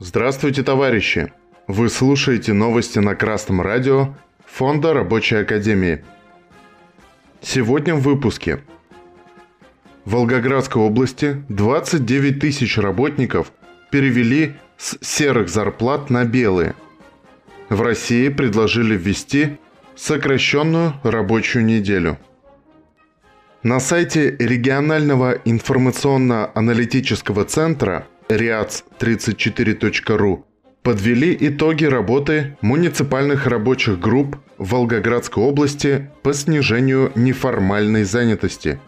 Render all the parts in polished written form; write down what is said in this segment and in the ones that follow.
Здравствуйте, товарищи! Вы слушаете новости на Красном радио Фонда Рабочей Академии. Сегодня в выпуске. В Волгоградской области 29 тысяч работников перевели с серых зарплат на белые. В России предложили ввести сокращенную рабочую неделю. На сайте регионального информационно-аналитического центра Риац34.ру подвели итоги работы муниципальных рабочих групп в Волгоградской области по снижению неформальной занятости.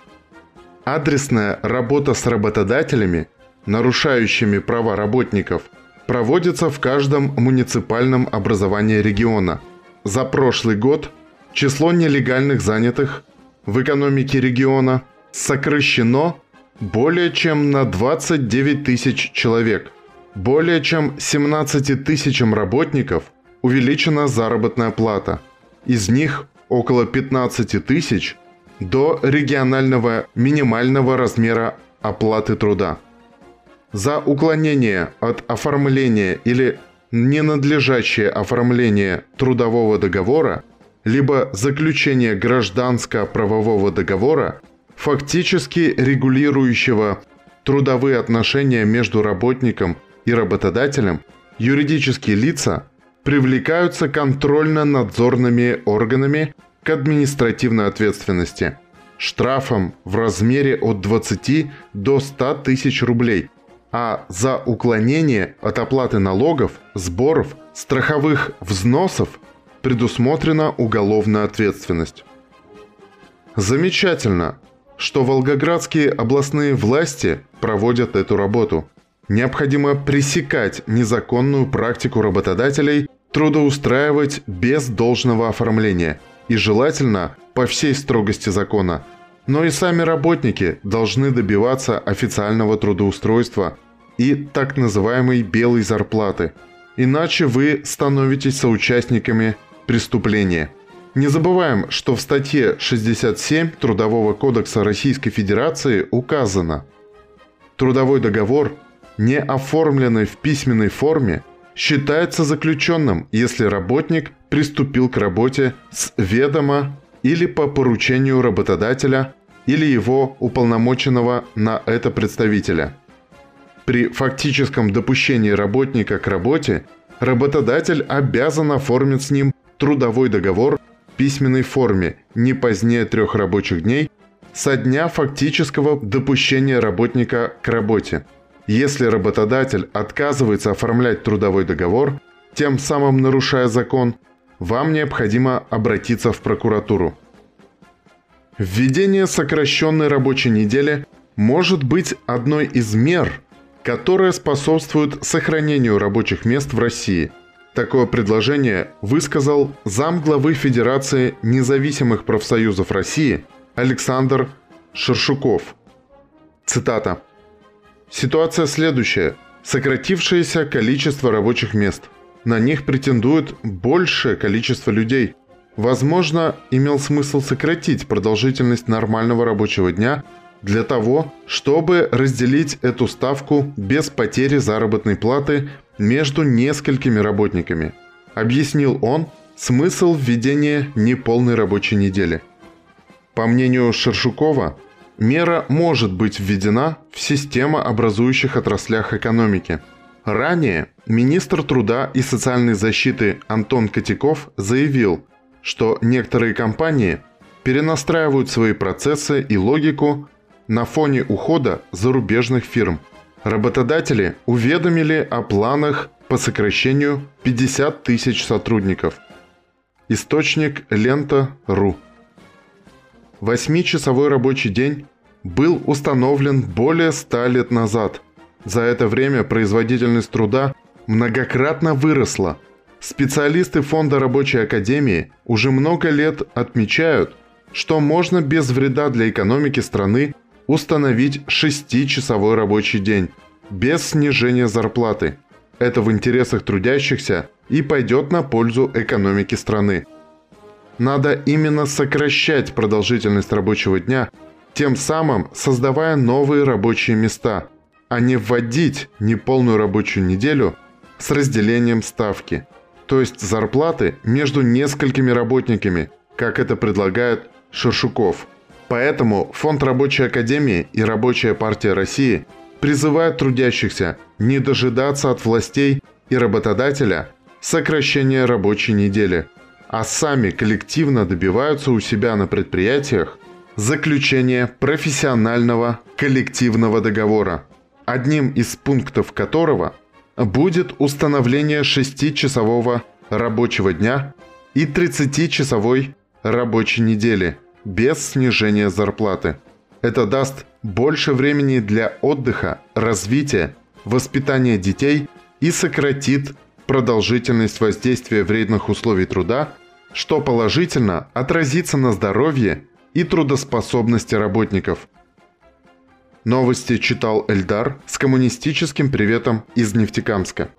Адресная работа с работодателями, нарушающими права работников, проводится в каждом муниципальном образовании региона. За прошлый год число нелегальных занятых в экономике региона сокращено более чем на 29 тысяч человек. Более чем 17 тысячам работников увеличена заработная плата. Из них около 15 тысяч до регионального минимального размера оплаты труда. За уклонение от оформления или ненадлежащее оформление трудового договора либо заключение гражданско-правового договора, фактически регулирующего трудовые отношения между работником и работодателем, юридические лица привлекаются контрольно-надзорными органами к административной ответственности штрафом в размере от 20 до 100 тысяч рублей, а за уклонение от оплаты налогов, сборов, страховых взносов предусмотрена уголовная ответственность. Замечательно, что волгоградские областные власти проводят эту работу. Необходимо пресекать незаконную практику работодателей трудоустраивать без должного оформления и желательно по всей строгости закона. Но и сами работники должны добиваться официального трудоустройства и так называемой белой зарплаты. Иначе вы становитесь соучастниками преступления. Не забываем, что в статье 67 Трудового кодекса Российской Федерации указано: трудовой договор, не оформленный в письменной форме, считается заключенным, если работник приступил к работе с ведома или по поручению работодателя или его уполномоченного на это представителя. При фактическом допущении работника к работе работодатель обязан оформить с ним трудовой договор в письменной форме не позднее 3 рабочих дней со дня фактического допущения работника к работе. Если работодатель отказывается оформлять трудовой договор, тем самым нарушая закон, вам необходимо обратиться в прокуратуру. Введение сокращенной рабочей недели может быть одной из мер, которая способствует сохранению рабочих мест в России. Такое предложение высказал замглавы Федерации независимых профсоюзов России Александр Шершуков. Цитата. «Ситуация следующая. Сократившееся количество рабочих мест. На них претендует большее количество людей. Возможно, имел смысл сократить продолжительность нормального рабочего дня для того, чтобы разделить эту ставку без потери заработной платы между несколькими работниками», объяснил он смысл введения неполной рабочей недели. По мнению Шершукова, мера может быть введена в системообразующих отраслях экономики. Ранее министр труда и социальной защиты Антон Котяков заявил, что некоторые компании перенастраивают свои процессы и логику на фоне ухода зарубежных фирм. Работодатели уведомили о планах по сокращению 50 тысяч сотрудников. Источник Лента.ру. 8-часовой рабочий день был установлен более 100 лет назад. За это время производительность труда многократно выросла. Специалисты Фонда Рабочей Академии уже много лет отмечают, что можно без вреда для экономики страны установить 6-часовой рабочий день, без снижения зарплаты. Это в интересах трудящихся и пойдет на пользу экономики страны. Надо именно сокращать продолжительность рабочего дня, тем самым создавая новые рабочие места, а не вводить неполную рабочую неделю с разделением ставки, то есть зарплаты между несколькими работниками, как это предлагает Шершуков. Поэтому Фонд Рабочей Академии и Рабочая партия России призывают трудящихся не дожидаться от властей и работодателя сокращения рабочей недели, а сами коллективно добиваются у себя на предприятиях заключения профессионального коллективного договора, одним из пунктов которого будет установление 6-часового рабочего дня и 30-часовой рабочей недели без снижения зарплаты. Это даст больше времени для отдыха, развития, воспитания детей и сократит продолжительность воздействия вредных условий труда, что положительно отразится на здоровье и трудоспособности работников. Новости читал Эльдар с коммунистическим приветом из Нефтекамска.